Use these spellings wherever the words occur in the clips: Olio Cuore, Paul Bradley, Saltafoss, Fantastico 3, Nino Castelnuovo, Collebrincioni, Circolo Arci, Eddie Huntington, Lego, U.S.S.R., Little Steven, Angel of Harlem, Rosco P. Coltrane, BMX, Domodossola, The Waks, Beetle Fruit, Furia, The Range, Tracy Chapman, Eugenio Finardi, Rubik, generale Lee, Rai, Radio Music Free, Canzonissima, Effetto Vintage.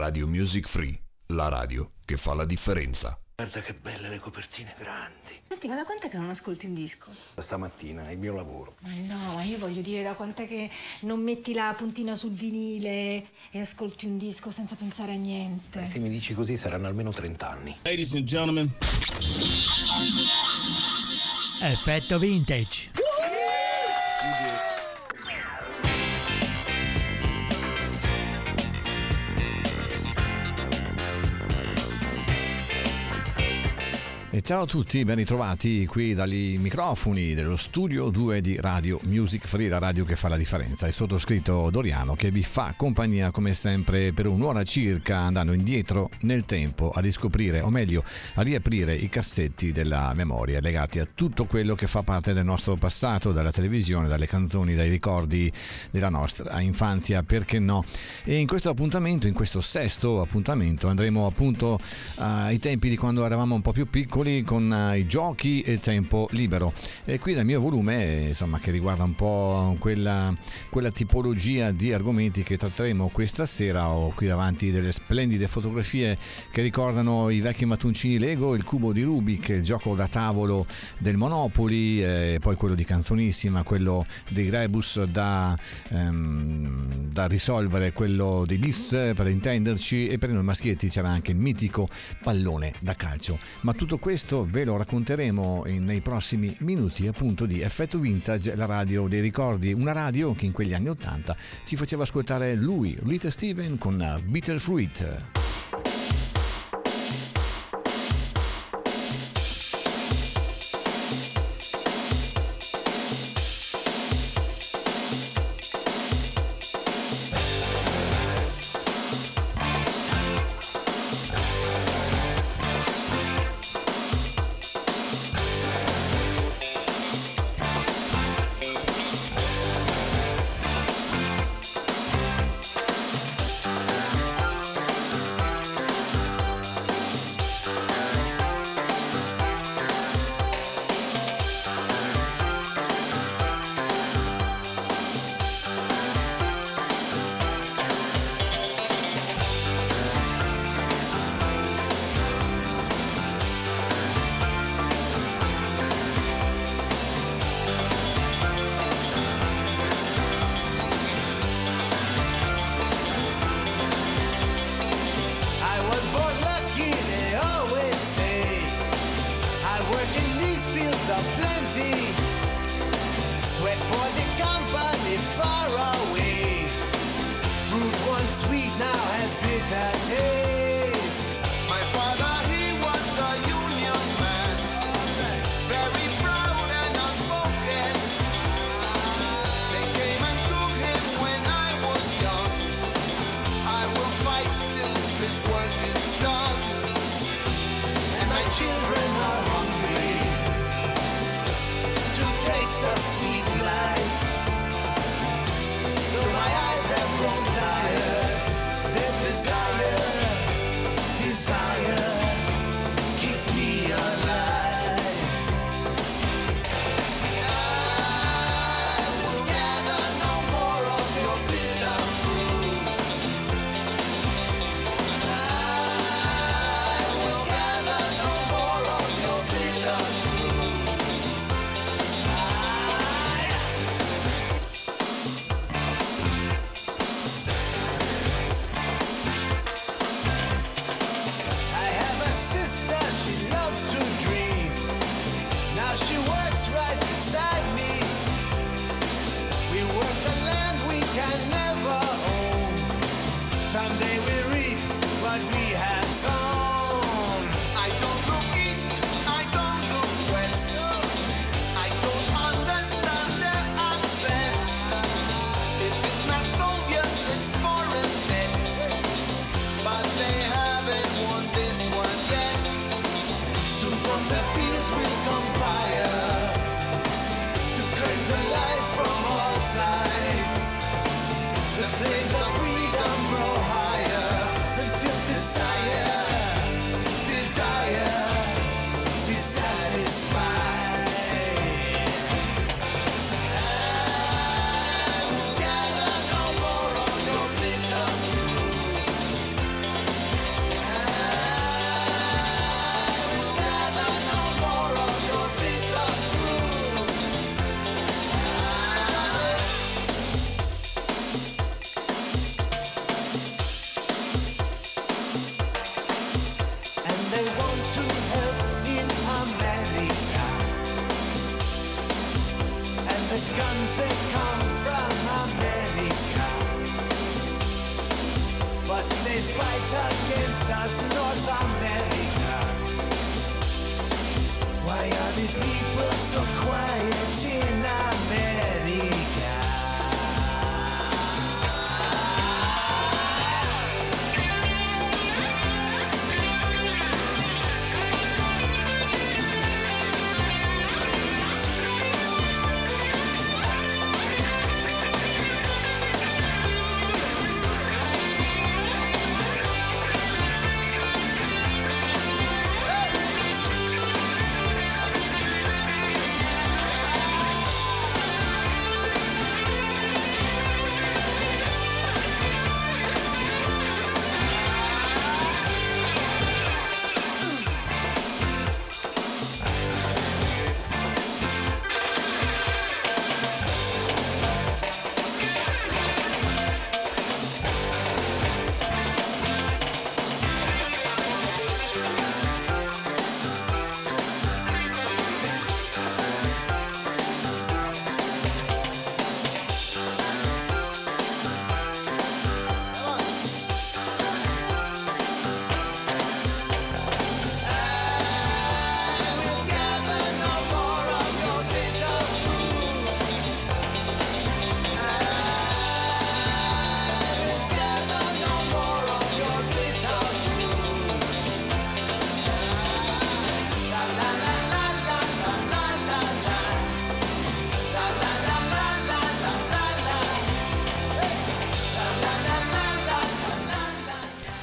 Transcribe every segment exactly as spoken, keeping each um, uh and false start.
Radio Music Free, la radio che fa la differenza. Guarda che belle le copertine grandi. Senti, ma da quant'è che non ascolti un disco? Da stamattina, è il mio lavoro. Ma no, ma io voglio dire, da quant'è che non metti la puntina sul vinile e ascolti un disco senza pensare a niente? Se mi dici così saranno almeno trent'anni. Ladies and gentlemen. Effetto Vintage. E ciao a tutti, ben ritrovati qui dagli microfoni dello studio due di Radio Music Free, la radio che fa la differenza. È sottoscritto Doriano che vi fa compagnia come sempre per un'ora circa, andando indietro nel tempo a riscoprire, o meglio a riaprire i cassetti della memoria legati a tutto quello che fa parte del nostro passato, dalla televisione, dalle canzoni, dai ricordi della nostra infanzia, perché no. E in questo appuntamento, in questo sesto appuntamento, andremo appunto ai tempi di quando eravamo un po' più piccoli, con i giochi e il tempo libero. E qui dal mio volume, insomma, che riguarda un po' quella, quella tipologia di argomenti che tratteremo questa sera. Ho qui davanti delle splendide fotografie che ricordano i vecchi mattoncini Lego, il cubo di Rubik, il gioco da tavolo del Monopoli, e poi quello di Canzonissima, quello dei rebus da, ehm, da risolvere, quello dei bis per intenderci, e per noi maschietti c'era anche il mitico pallone da calcio. Ma tutto questo Questo ve lo racconteremo nei prossimi minuti, appunto, di Effetto Vintage, la radio dei ricordi, una radio che in quegli anni ottanta ci faceva ascoltare lui, Little Steven, con Beetle Fruit. The flames of freedom grow higher until desire fight against us, North America. Why are the people so quiet in America?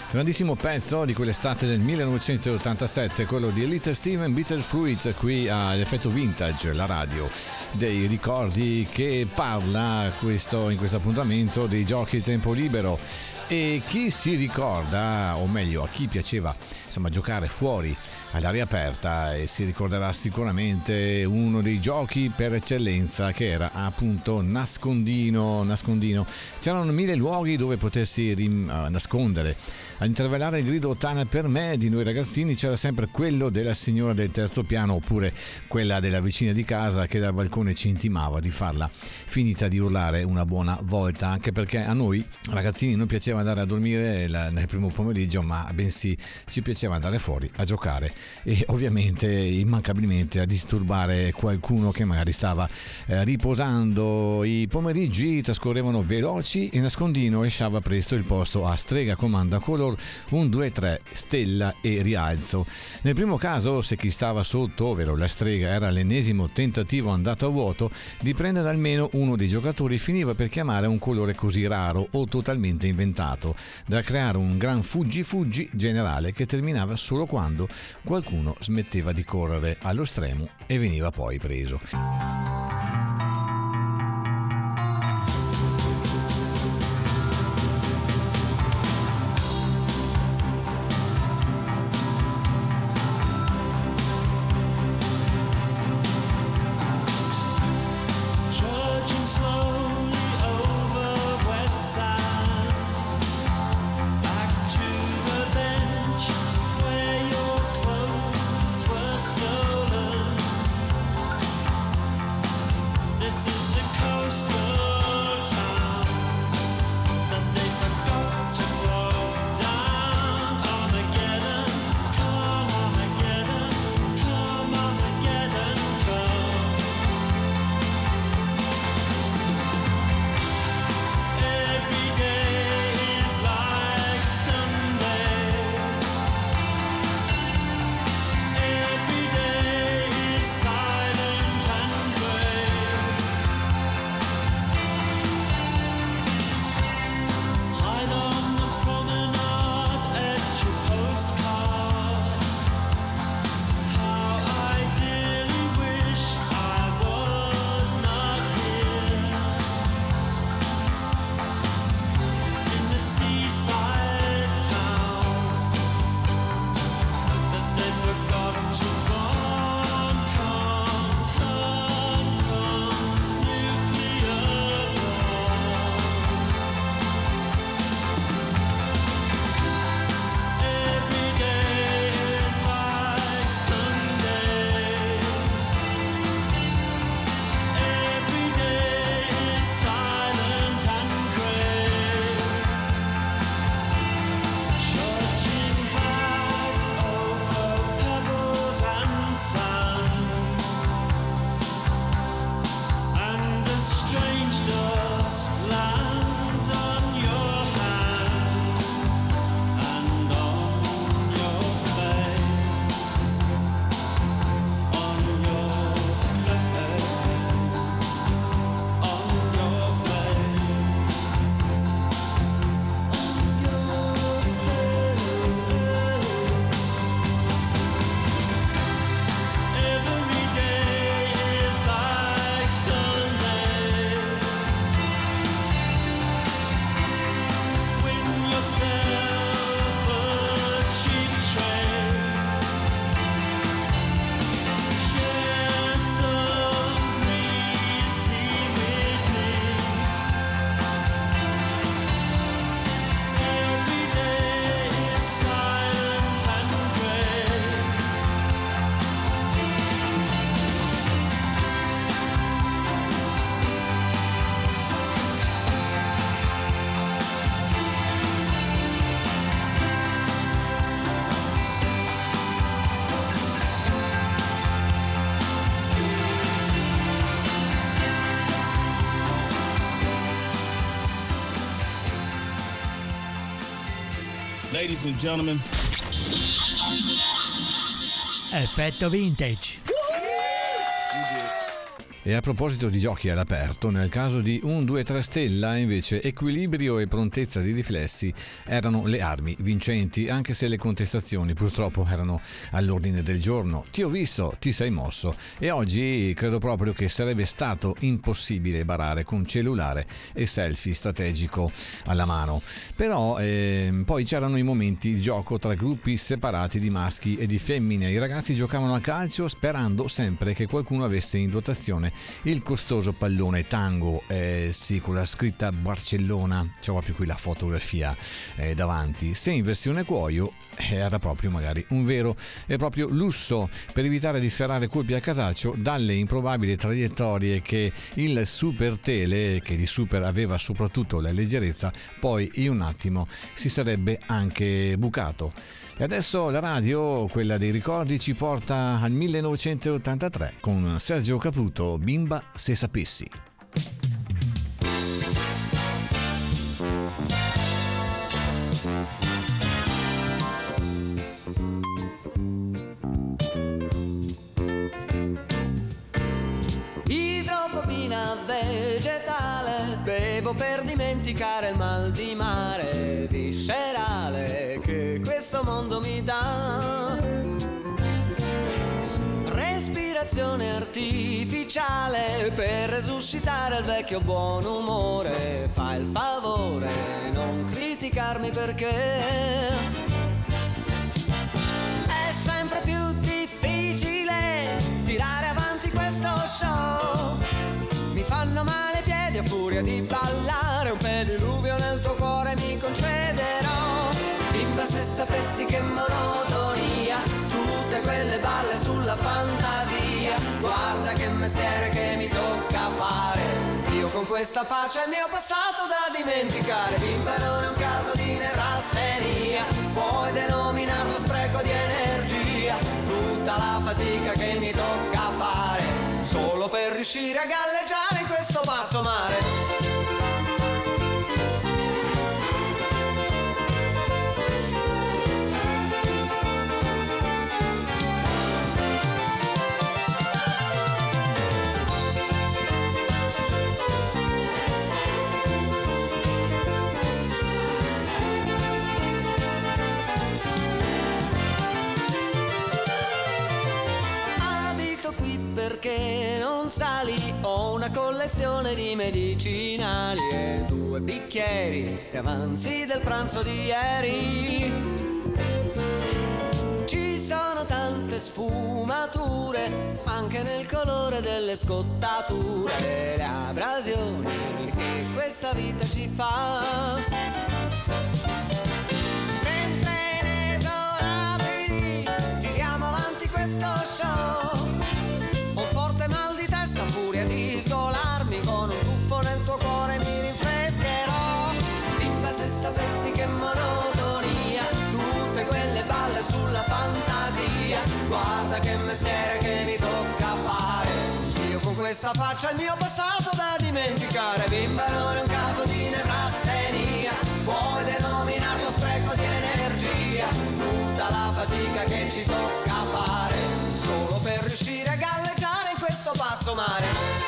Grandissimo pezzo di quell'estate del millenovecentottantasette, quello di Little Steven, Beetle Fruit, qui all'Effetto Vintage, la radio dei ricordi che parla questo, in questo appuntamento dei giochi di tempo libero. E chi si ricorda, o meglio a chi piaceva insomma giocare fuori all'aria aperta, e si ricorderà sicuramente uno dei giochi per eccellenza che era appunto nascondino. Nascondino, c'erano mille luoghi dove potersi rim- nascondere. A intervallare il grido "Tana per me" di noi ragazzini c'era sempre quello della signora del terzo piano, oppure quella della vicina di casa che dal balcone ci intimava di farla finita di urlare una buona volta, anche perché a noi ragazzini non piaceva andare a dormire nel primo pomeriggio, ma bensì ci piaceva andare fuori a giocare e ovviamente immancabilmente a disturbare qualcuno che magari stava riposando. I pomeriggi trascorrevano veloci e nascondino lasciava presto il posto a strega, comanda, colore, uno, due, tre, stella e rialzo. Nel primo caso, se chi stava sotto, ovvero la strega, era l'ennesimo tentativo andato a vuoto di prendere almeno uno dei giocatori, finiva per chiamare un colore così raro o totalmente inventato da creare un gran fuggi fuggi generale che terminava solo quando qualcuno smetteva di correre allo stremo e veniva poi preso. Ladies and gentlemen, Effetto Vintage. E a proposito di giochi all'aperto, nel caso di un due tre stella invece equilibrio e prontezza di riflessi erano le armi vincenti, anche se le contestazioni purtroppo erano all'ordine del giorno. Ti ho visto, ti sei mosso, e oggi credo proprio che sarebbe stato impossibile barare con cellulare e selfie strategico alla mano. Però eh, poi c'erano i momenti di gioco tra gruppi separati di maschi e di femmine. I ragazzi giocavano a calcio sperando sempre che qualcuno avesse in dotazione il costoso pallone tango, eh, sì, con la scritta Barcellona, c'è proprio qui la fotografia eh, davanti. Se in versione cuoio era proprio magari un vero e proprio lusso per evitare di sferrare colpi a casaccio dalle improbabili traiettorie che il super tele, che di super aveva soprattutto la leggerezza, poi in un attimo si sarebbe anche bucato. E adesso la radio, quella dei ricordi, ci porta al millenovecentottantatré con Sergio Caputo, Bimba se sapessi. Idrofobina vegetale, bevo per dimenticare il mal di mare viscerale che questo mondo mi dà. Respirazione artificiale per resuscitare il vecchio buon umore. Fai il favore, non criticarmi perché è sempre più difficile tirare avanti questo show. Mi fanno male i piedi a furia di ballare, un pediluvio nel tuo cuore mi concederò. Bimba se sapessi che monotonia, tutte quelle balle sulla fantasia. Guarda che mestiere che mi tocca fare, io con questa faccia il mio passato da dimenticare. Bimba non è un caso di nevrastenia, puoi denominarlo spreco di energia. Tutta la fatica che mi tocca fare, solo per riuscire a galleggiare in questo pazzo mare. Perché non sali, ho una collezione di medicinali e due bicchieri e avanzi del pranzo di ieri. Ci sono tante sfumature anche nel colore delle scottature, le abrasioni che questa vita ci fa. Sempre inesorabili tiriamo avanti questo show. Furia di sgolarmi, con un tuffo nel tuo cuore mi rinfrescherò. Bimba se sapessi che monotonia, tutte quelle balle sulla fantasia. Guarda che mestiere che mi tocca fare, io con questa faccia il mio passato da dimenticare. Bimba non è un caso di nevrastenia, puoi denominarlo spreco di energia. Tutta la fatica che ci tocca fare, solo per riuscire a galleggiare questo pazzo mare.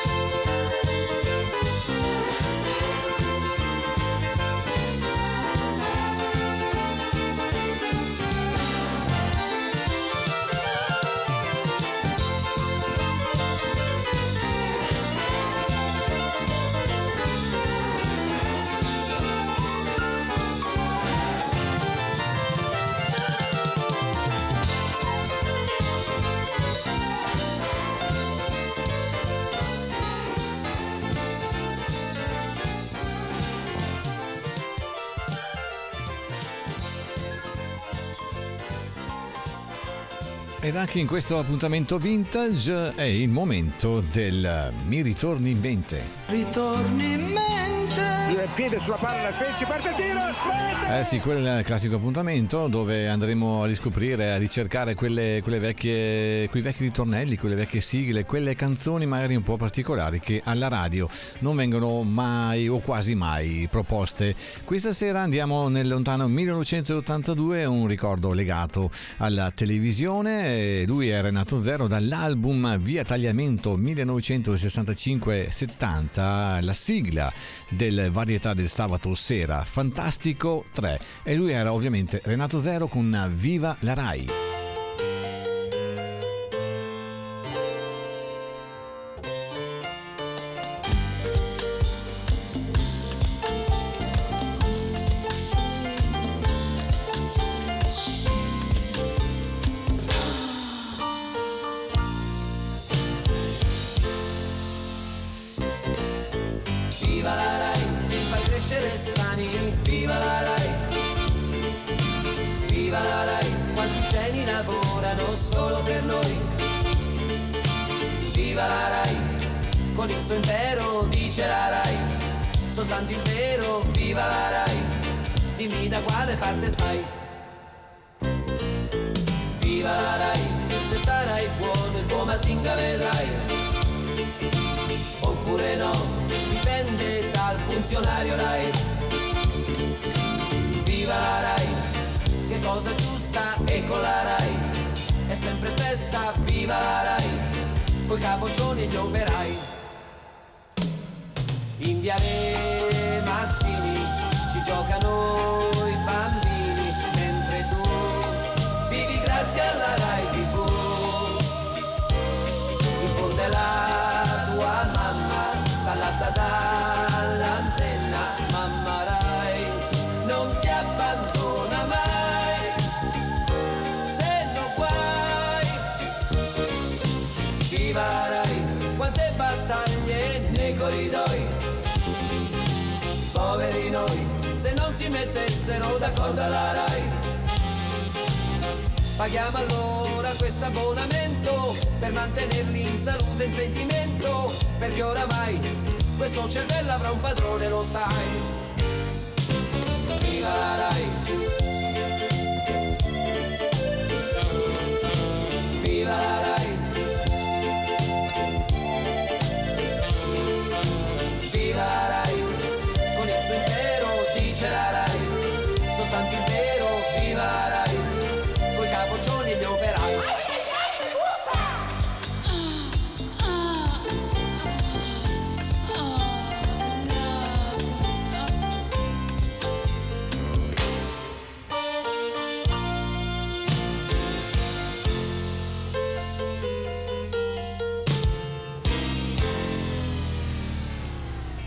Ed anche in questo appuntamento vintage è il momento del Mi ritorni in mente. Ritorni in mente. il piede sulla palla, fece, parte tiro. Eh sì, quello è il classico appuntamento dove andremo a riscoprire, a ricercare quelle, quelle vecchie, quei vecchi ritornelli, quelle vecchie sigle, quelle canzoni magari un po' particolari che alla radio non vengono mai o quasi mai proposte. Questa sera andiamo nel lontano millenovecentottantadue, un ricordo legato alla televisione. Lui è Renato Zero, dall'album Via Tagliamento millenovecentosessantacinque settanta, la sigla del varietà del sabato sera, Fantastico tre, e lui era ovviamente Renato Zero con Viva la Rai.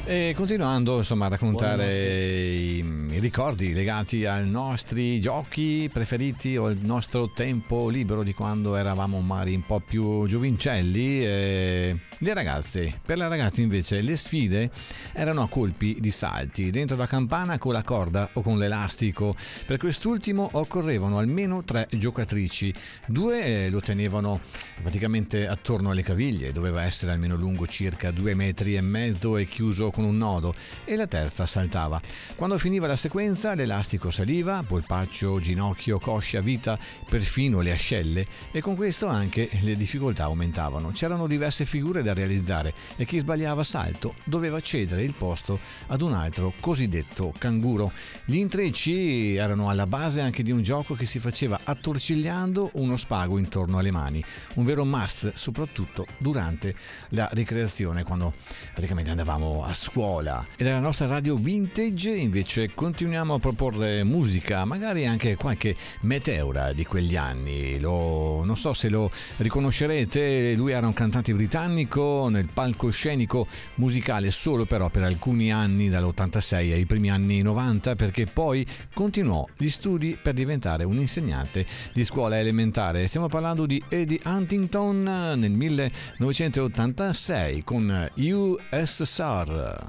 E continuando insomma a raccontare i, i ricordi legati ai nostri giochi preferiti o al nostro tempo libero di quando eravamo magari un po' più giovincelli, eh, le ragazze, per le ragazze invece le sfide erano a colpi di salti dentro la campana con la corda o con l'elastico. Per quest'ultimo occorrevano almeno tre giocatrici, due lo tenevano praticamente attorno alle caviglie, doveva essere almeno lungo circa due metri e mezzo e chiuso con un nodo, e la terza saltava. Quando finiva la sequenza l'elastico saliva, polpaccio, ginocchio, coscia, vita, perfino le ascelle, e con questo anche le difficoltà aumentavano. C'erano diverse figure da realizzare e chi sbagliava salto doveva cedere il posto ad un altro cosiddetto canguro. Gli intrecci erano alla base anche di un gioco che si faceva attorcigliando uno spago intorno alle mani, un vero must soprattutto durante la ricreazione, quando praticamente andavamo a scuola. E dalla nostra radio vintage invece continuiamo a proporre musica, magari anche qualche meteora di quegli anni. Lo, non so se lo riconoscerete, lui era un cantante britannico nel palcoscenico musicale solo però per alcuni anni, dall'ottantasei ai primi anni novanta, perché poi continuò gli studi per diventare un insegnante di scuola elementare. Stiamo parlando di Eddie Huntington nel millenovecentottantasei con U S S R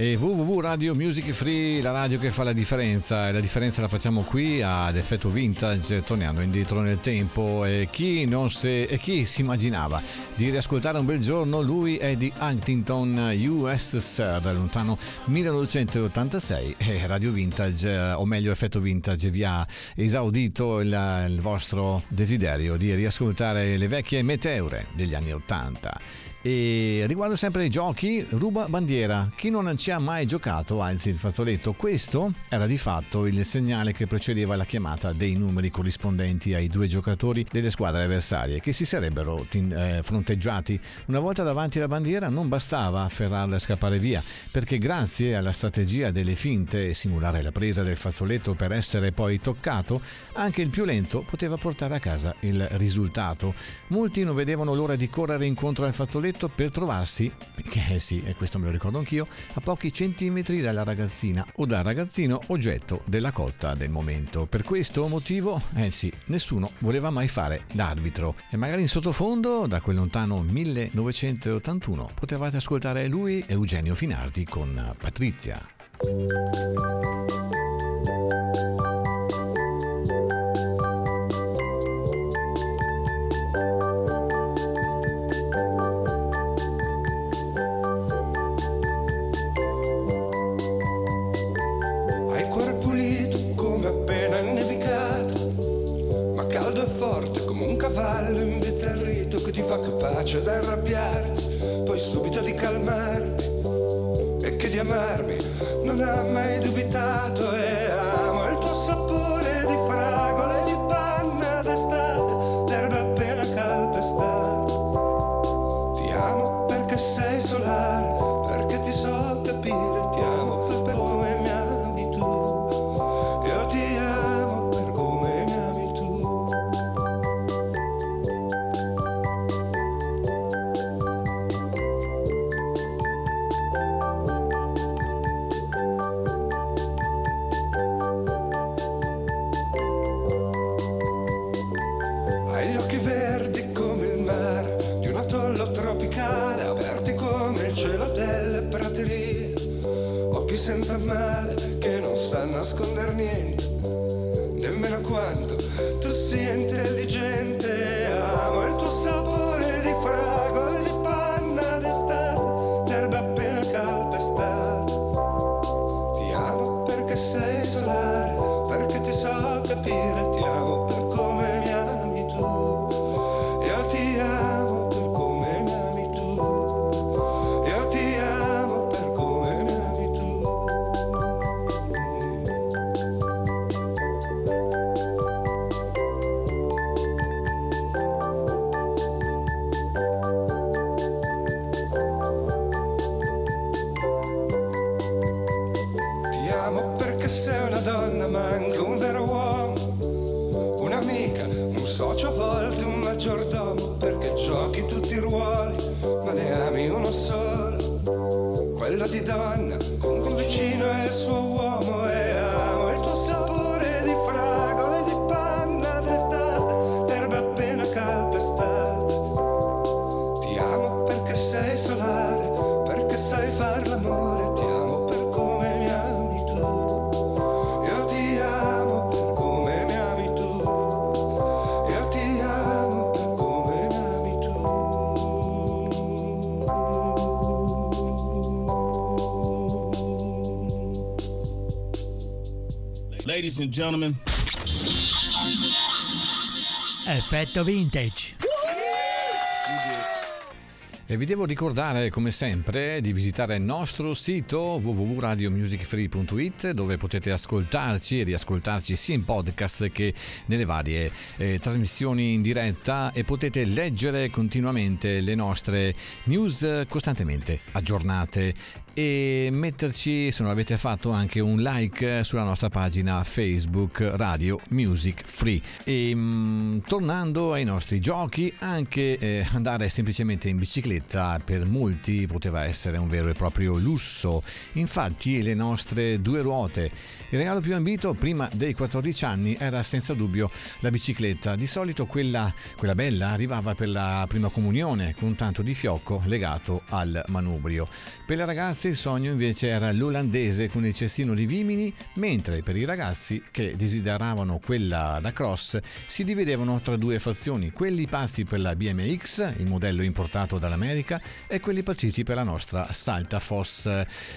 e www Radio Music Free, la radio che fa la differenza, e la differenza la facciamo qui ad Effetto Vintage, tornando indietro nel tempo. E chi non se, e chi si immaginava di riascoltare un bel giorno lui, Eddie Huntington, U S S R, lontano millenovecentottantasei, e Radio Vintage, o meglio Effetto Vintage, vi ha esaudito il, il vostro desiderio di riascoltare le vecchie meteore degli anni ottanta. E riguardo sempre ai giochi, ruba bandiera, chi non ci ha mai giocato alzi il fazzoletto. Questo era di fatto il segnale che precedeva la chiamata dei numeri corrispondenti ai due giocatori delle squadre avversarie che si sarebbero eh, fronteggiati. Una volta davanti alla bandiera non bastava afferrarla e scappare via, perché grazie alla strategia delle finte e simulare la presa del fazzoletto per essere poi toccato, anche il più lento poteva portare a casa il risultato. Molti non vedevano l'ora di correre incontro al fazzoletto per trovarsi, perché eh sì, e questo me lo ricordo anch'io, a pochi centimetri dalla ragazzina o dal ragazzino oggetto della cotta del momento. Per questo motivo, eh sì, nessuno voleva mai fare l'arbitro. E magari in sottofondo, da quel lontano millenovecentottantuno, potevate ascoltare lui, Eugenio Finardi, con Patrizia. Ti fa capace ad arrabbiarti, poi subito di calmarti, e che di amarmi non ha mai dubitato. E amo il tuo sapore di fragole, di panna d'estate, l'erba appena calpestata. Ti amo perché sei solare, perché ti so capire. Ti amo per come mi ami tu, io ti amo per come mi ami tu. Senza male, che non sa nascondere niente, nemmeno quanto tu sia intelligente. Amo il tuo sapore di fragole, di panna d'estate, l'erba appena calpestata. Ti amo perché sei solare, perché ti so capire. Ti amo per come mi ami tu, io ti amo per come mi ami tu, io ti amo per come mi ami. Sei una donna ma anche un vero uomo, un'amica, un socio, a volte un maggiordomo, perché giochi tutti i ruoli ma ne ami uno solo, quello di donna, con un vicino e il suo uomo. E amo il tuo sapore di fragole, di panna d'estate, l'erba appena calpestata. Ti amo perché sei solare, perché sai far l'amore. Ti amo per come mi ami tu, ladies and gentlemen. Effetto Vintage. E vi devo ricordare, come sempre, di visitare il nostro sito w w w punto radio music free punto i t, dove potete ascoltarci e riascoltarci sia in podcast che nelle varie eh, trasmissioni in diretta, e potete leggere continuamente le nostre news costantemente aggiornate e metterci, se non l'avete fatto, anche un like sulla nostra pagina Facebook Radio Music Free. E mh, tornando ai nostri giochi, anche eh, andare semplicemente in bicicletta per molti poteva essere un vero e proprio lusso. Infatti le nostre due ruote, il regalo più ambito prima dei quattordici anni, era senza dubbio la bicicletta. Di solito quella, quella bella arrivava per la prima comunione, con tanto di fiocco legato al manubrio. Per le ragazze il sogno invece era l'olandese con il cestino di vimini, mentre per i ragazzi che desideravano quella da cross si dividevano tra due fazioni, quelli pazzi per la B M X, il modello importato dall'America, e quelli patiti per la nostra Saltafoss.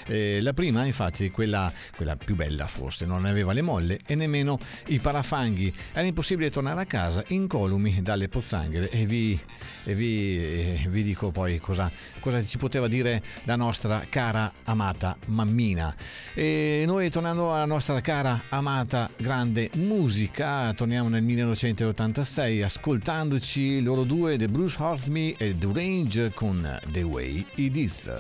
Eh, la prima, infatti, quella, quella più bella forse, non aveva le molle e nemmeno i parafanghi, era impossibile tornare a casa incolumi dalle pozzanghere, e vi, e vi, eh, vi dico poi cosa, cosa ci poteva dire la nostra cara amata mammina. E noi, tornando alla nostra cara amata grande musica, torniamo nel millenovecentottantasei ascoltandoci loro due, The Bruce Hornsby e The Range, con The Way It Is.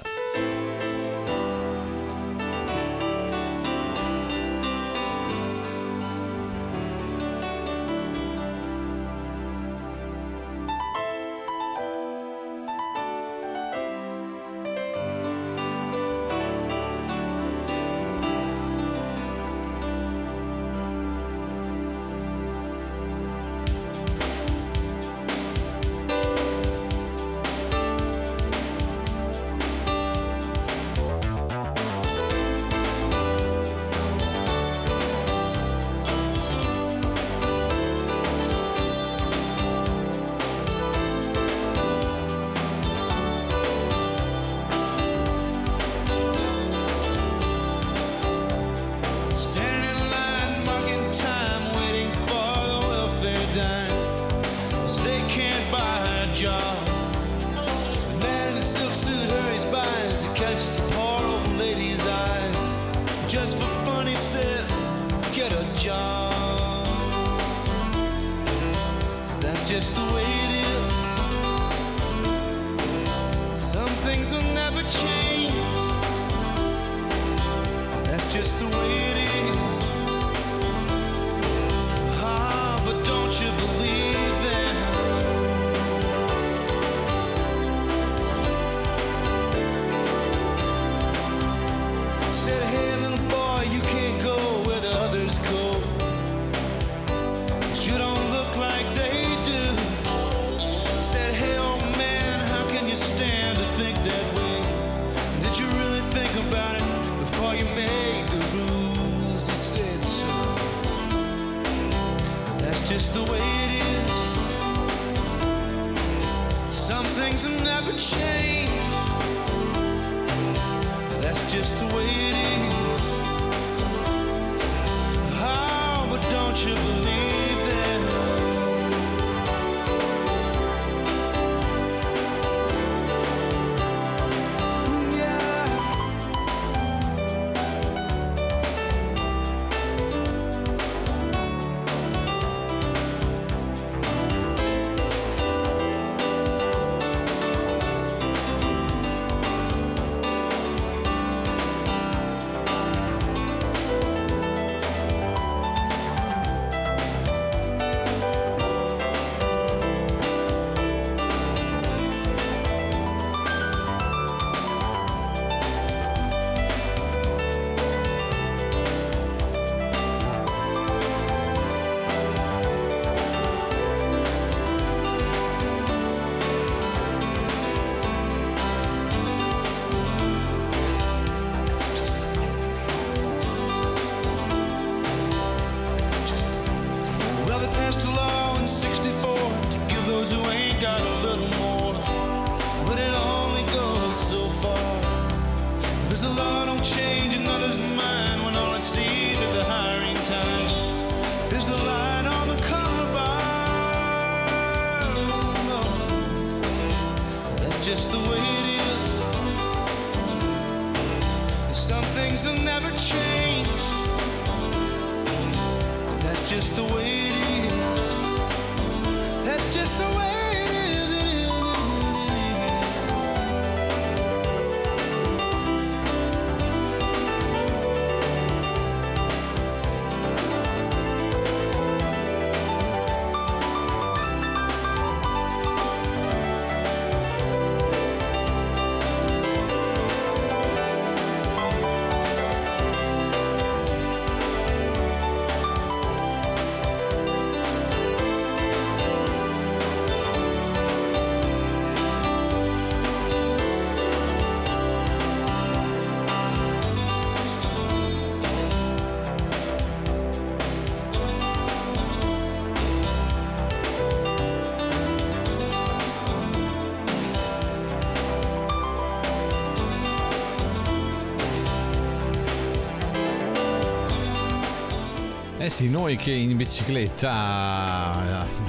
sì, noi che in bicicletta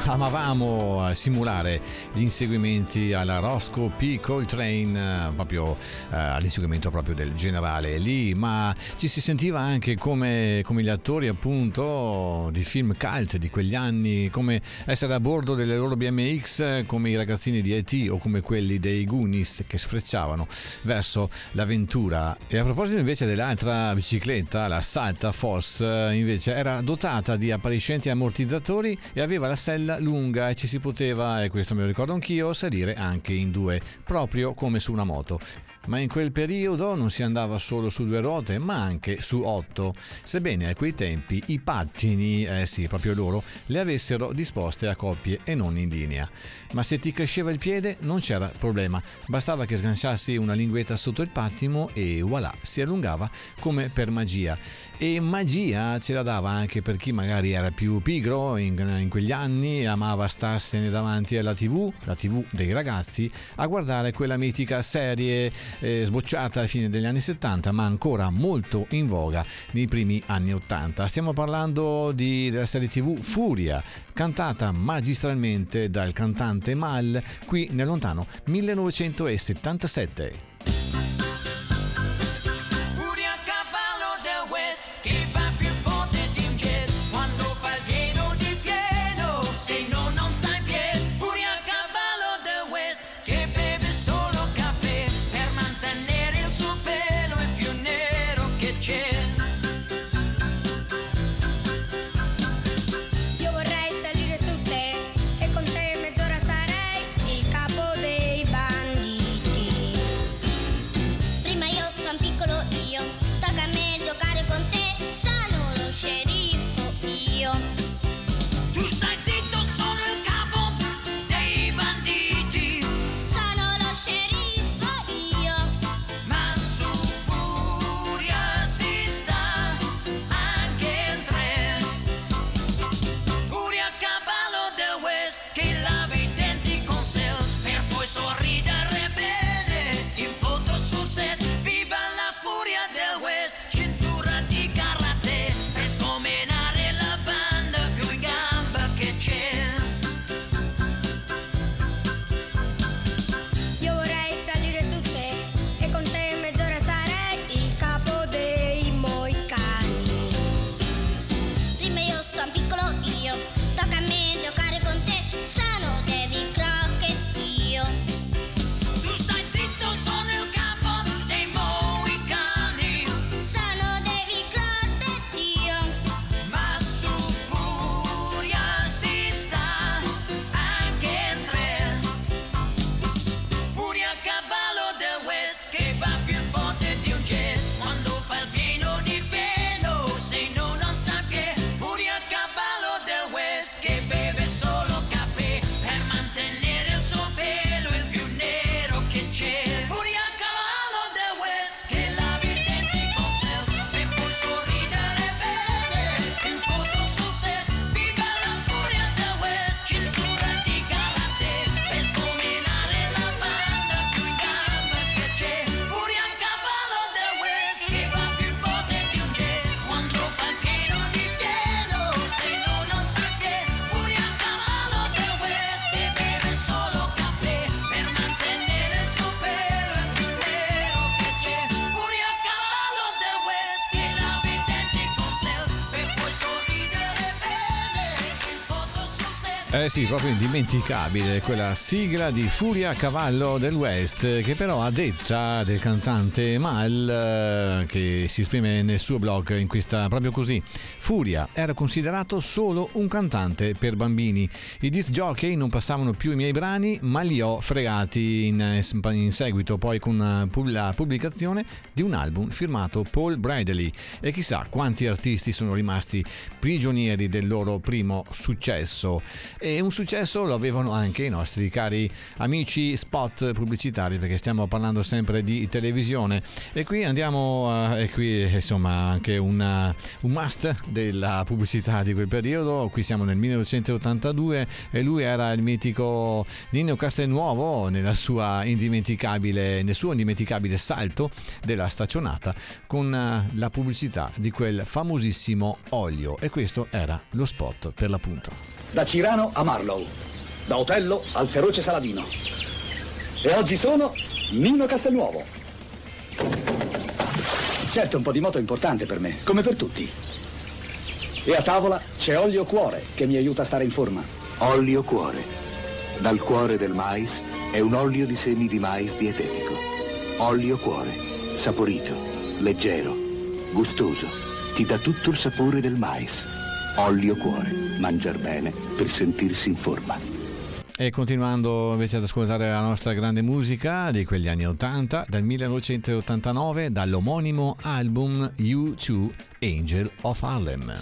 amavamo simulare gli inseguimenti alla Rosco P. Coltrane, proprio eh, all'inseguimento proprio del generale Lee, ma ci si sentiva anche come, come gli attori appunto di film cult di quegli anni, come essere a bordo delle loro B M X, come i ragazzini di I T o come quelli dei Goonies che sfrecciavano verso l'avventura. E a proposito invece dell'altra bicicletta, la Saltafoss, invece era dotata di appariscenti ammortizzatori e aveva la sella lunga e ci si poteva, e questo me lo ricordo anch'io, salire anche in due, proprio come su una moto. Ma in quel periodo non si andava solo su due ruote, ma anche su otto, sebbene a quei tempi i pattini, eh sì, proprio loro, le avessero disposte a coppie e non in linea. Ma se ti cresceva il piede non c'era problema, bastava che sganciassi una linguetta sotto il pattino e voilà, si allungava come per magia. E magia ce la dava anche per chi magari era più pigro in, in quegli anni e amava starsene davanti alla tv, la tv dei ragazzi, a guardare quella mitica serie eh, sbocciata alla fine degli anni settanta ma ancora molto in voga nei primi anni ottanta. Stiamo parlando di, della serie tv Furia, cantata magistralmente dal cantante Mal, qui nel lontano millenovecentosettantasette. Eh sì, proprio indimenticabile quella sigla di Furia a cavallo del West, che però a detta del cantante Mal, eh, che si esprime nel suo blog in questa proprio così, Furia era considerato solo un cantante per bambini. I disc jockey non passavano più i miei brani, ma li ho fregati in, in seguito poi con la pubblicazione di un album firmato Paul Bradley, e chissà quanti artisti sono rimasti prigionieri del loro primo successo. E un successo lo avevano anche i nostri cari amici spot pubblicitari, perché stiamo parlando sempre di televisione, e qui andiamo uh, e qui insomma anche una, un must della pubblicità di quel periodo. Qui siamo nel millenovecentottantadue e lui era il mitico Nino Castelnuovo nella sua indimenticabile, nel suo indimenticabile salto della staccionata con la pubblicità di quel famosissimo olio, e questo era lo spot per l'appunto. Da Cirano a Marlow, da Otello al feroce Saladino, e oggi sono Nino Castelnuovo. Certo, un po' di moto è importante per me, come per tutti. E a tavola c'è Olio Cuore, che mi aiuta a stare in forma. Olio Cuore, dal cuore del mais, è un olio di semi di mais dietetico. Olio Cuore, saporito, leggero, gustoso, ti dà tutto il sapore del mais. Olio Cuore, mangiar bene per sentirsi in forma. E continuando invece ad ascoltare la nostra grande musica di quegli anni ottanta, dal millenovecentottantanove, dall'omonimo album U due, Angel of Harlem.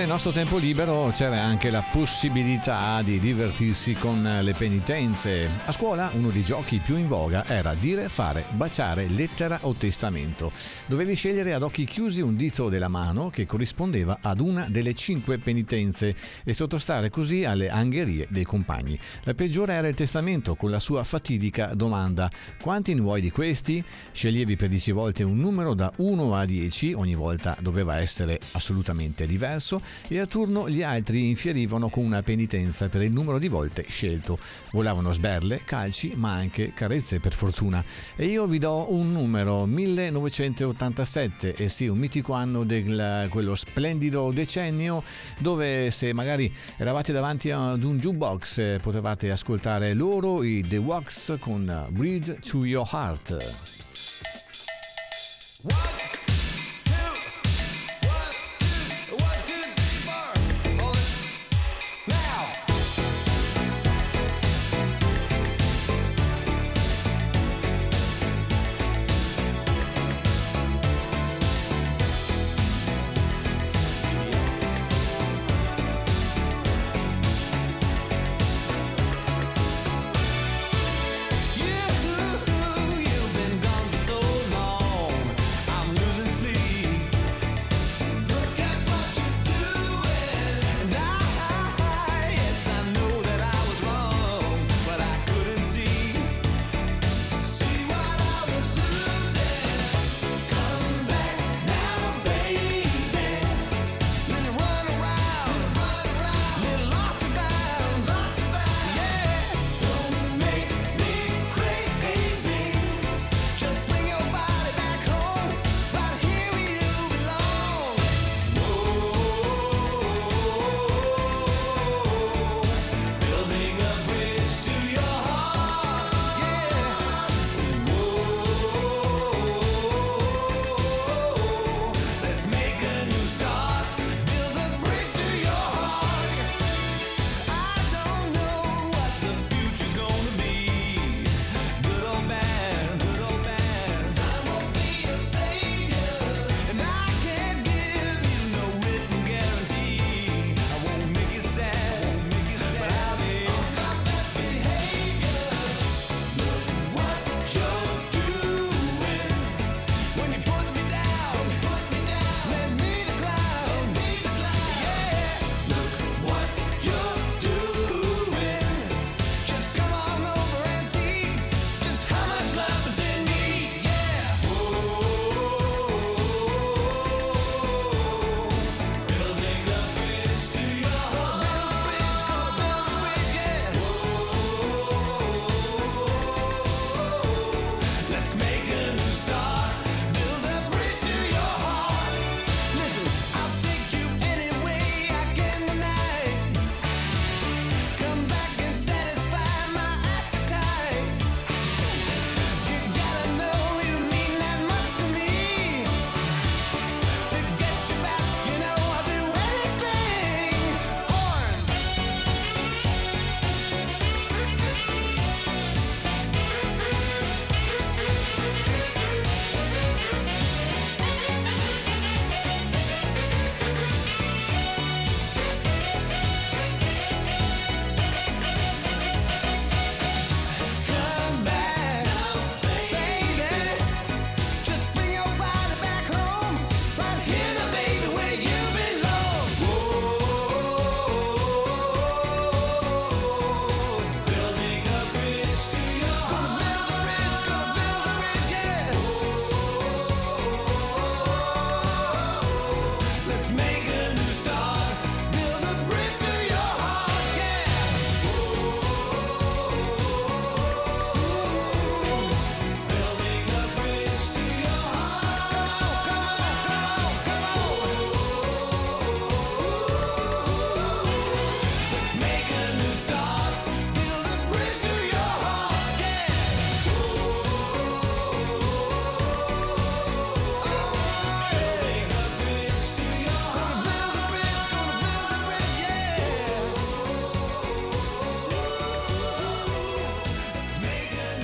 nel nostro tempo libero c'era anche la possibilità di divertirsi con le penitenze. A scuola uno dei giochi più in voga era dire, fare, baciare, lettera o testamento. Dovevi scegliere ad occhi chiusi un dito della mano che corrispondeva ad una delle cinque penitenze e sottostare così alle angherie dei compagni. La peggiore era il testamento, con la sua fatidica domanda: quanti ne vuoi di questi? Sceglievi per dieci volte un numero da uno a dieci, ogni volta doveva essere assolutamente diverso, e a turno gli altri infierivano con una penitenza per il numero di volte scelto. Volavano sberle, calci, ma anche carezze, per fortuna. E io vi do un numero: millenovecentottantasette, e sì, un mitico anno del quello splendido decennio dove, se magari eravate davanti ad un jukebox, potevate ascoltare loro, i The Waks, con Breathe to Your Heart. I'm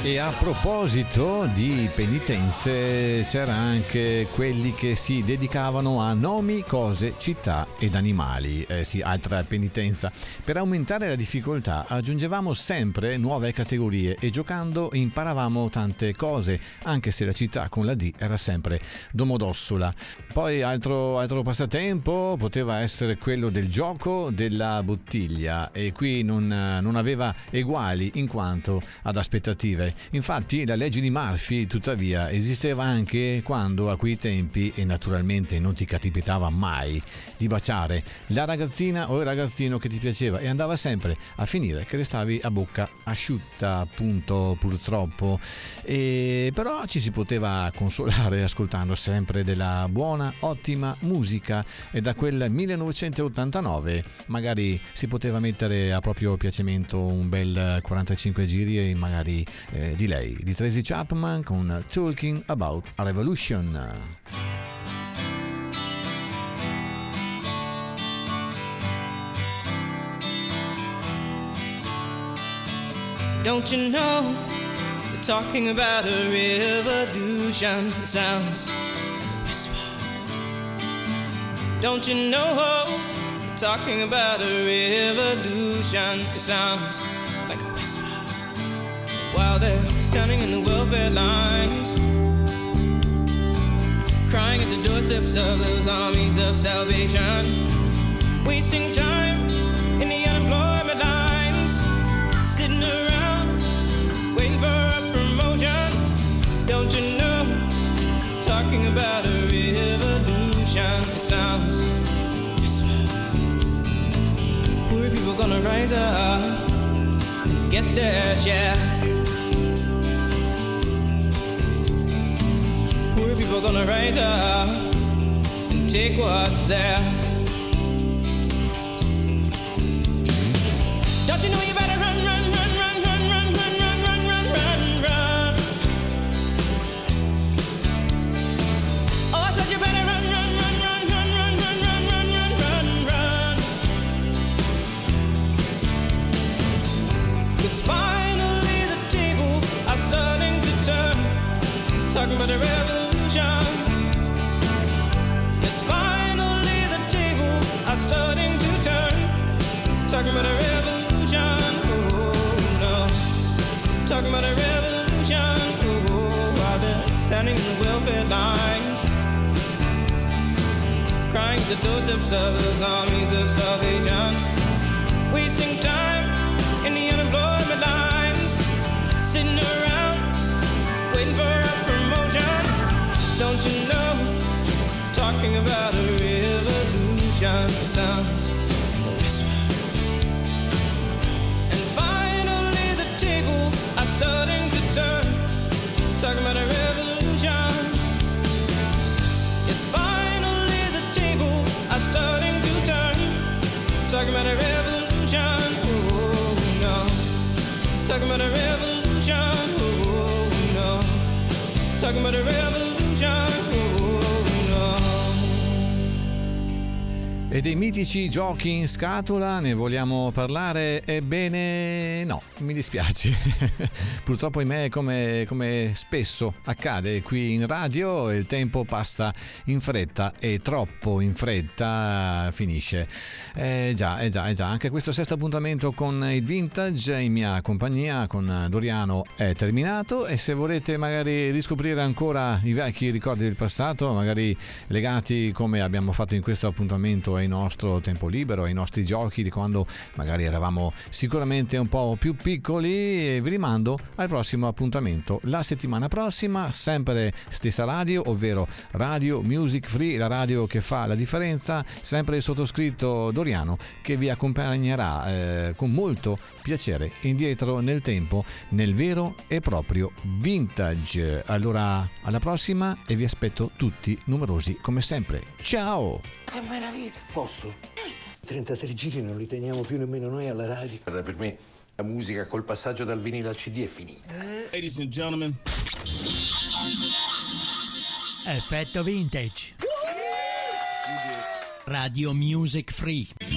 E a proposito di penitenze, c'era anche quelli che si dedicavano a nomi, cose, città ed animali. Eh sì, altra penitenza. Per aumentare la difficoltà aggiungevamo sempre nuove categorie e giocando imparavamo tante cose, anche se la città con la D era sempre Domodossola. Poi altro, altro passatempo poteva essere quello del gioco della bottiglia, e qui non, non aveva eguali in quanto ad aspettative. Infatti la legge di Murphy tuttavia esisteva anche quando a quei tempi, e naturalmente non ti capitava mai di baciare la ragazzina o il ragazzino che ti piaceva, e andava sempre a finire che restavi a bocca asciutta, appunto, purtroppo. E però ci si poteva consolare ascoltando sempre della buona, ottima musica, e da quel millenovecentottantanove magari si poteva mettere a proprio piacimento un bel quarantacinque giri e magari Eh, di lei, di Tracy Chapman, con Talking About a Revolution. Don't you know we're talking about a revolution? It sounds like a whisper. Don't you know we're talking about a revolution? It sounds like a whisper. While they're standing in the welfare lines, crying at the doorsteps of those armies of salvation, wasting time in the unemployment lines, sitting around waiting for a promotion. Don't you know, talking about a revolution, it sounds yes, sir. Poor people gonna rise up, get their share. Poor people gonna rise up and take what's theirs. Don't you know you better run, run, run, run, run, run, run, run, run, run, run, run. Oh, I said you better run, run, run, run, run, run, run, run, run, run, run, run. Cause finally the tables are starting to turn, talking about a revolution. Yes, finally the tables are starting to turn, talking about a revolution. Oh no, talking about a revolution. Oh, while they're standing in the welfare lines, crying at the doorsteps of those armies of salvation, wasting time in the unemployment lines, sitting around waiting for a promotion. Don't you know, talking about a revolution, it sounds like a whisper. And finally the tables are starting to turn, talking about a revolution. Yes, finally the tables are starting to turn, talking about a revolution. Talking about a revolution, oh no. Talking about a revolution, oh no. E dei mitici giochi in scatola ne vogliamo parlare? Ebbene no, mi dispiace. Purtroppo in me, come, come spesso accade qui in radio, il tempo passa in fretta, e troppo in fretta finisce. Eh già, eh già, eh già, anche questo sesto appuntamento con il Vintage in mia compagnia con Doriano è terminato, e se volete magari riscoprire ancora i vecchi ricordi del passato, magari legati, come abbiamo fatto in questo appuntamento, ai nostro tempo libero, ai nostri giochi di quando magari eravamo sicuramente un po' più piccoli, e vi rimando al prossimo appuntamento la settimana prossima, sempre stessa radio, ovvero Radio Music Free, la radio che fa la differenza, sempre il sottoscritto Doriano, che vi accompagnerà eh, con molto piacere indietro nel tempo, nel vero e proprio vintage. Allora, alla prossima, e vi aspetto tutti numerosi come sempre. Ciao! Che meraviglia! Posso? trentatré giri non li teniamo più nemmeno noi alla radio. Guarda, per me la musica col passaggio dal vinile al C D è finita. Ladies and gentlemen, Effetto Vintage, Radio Music Free.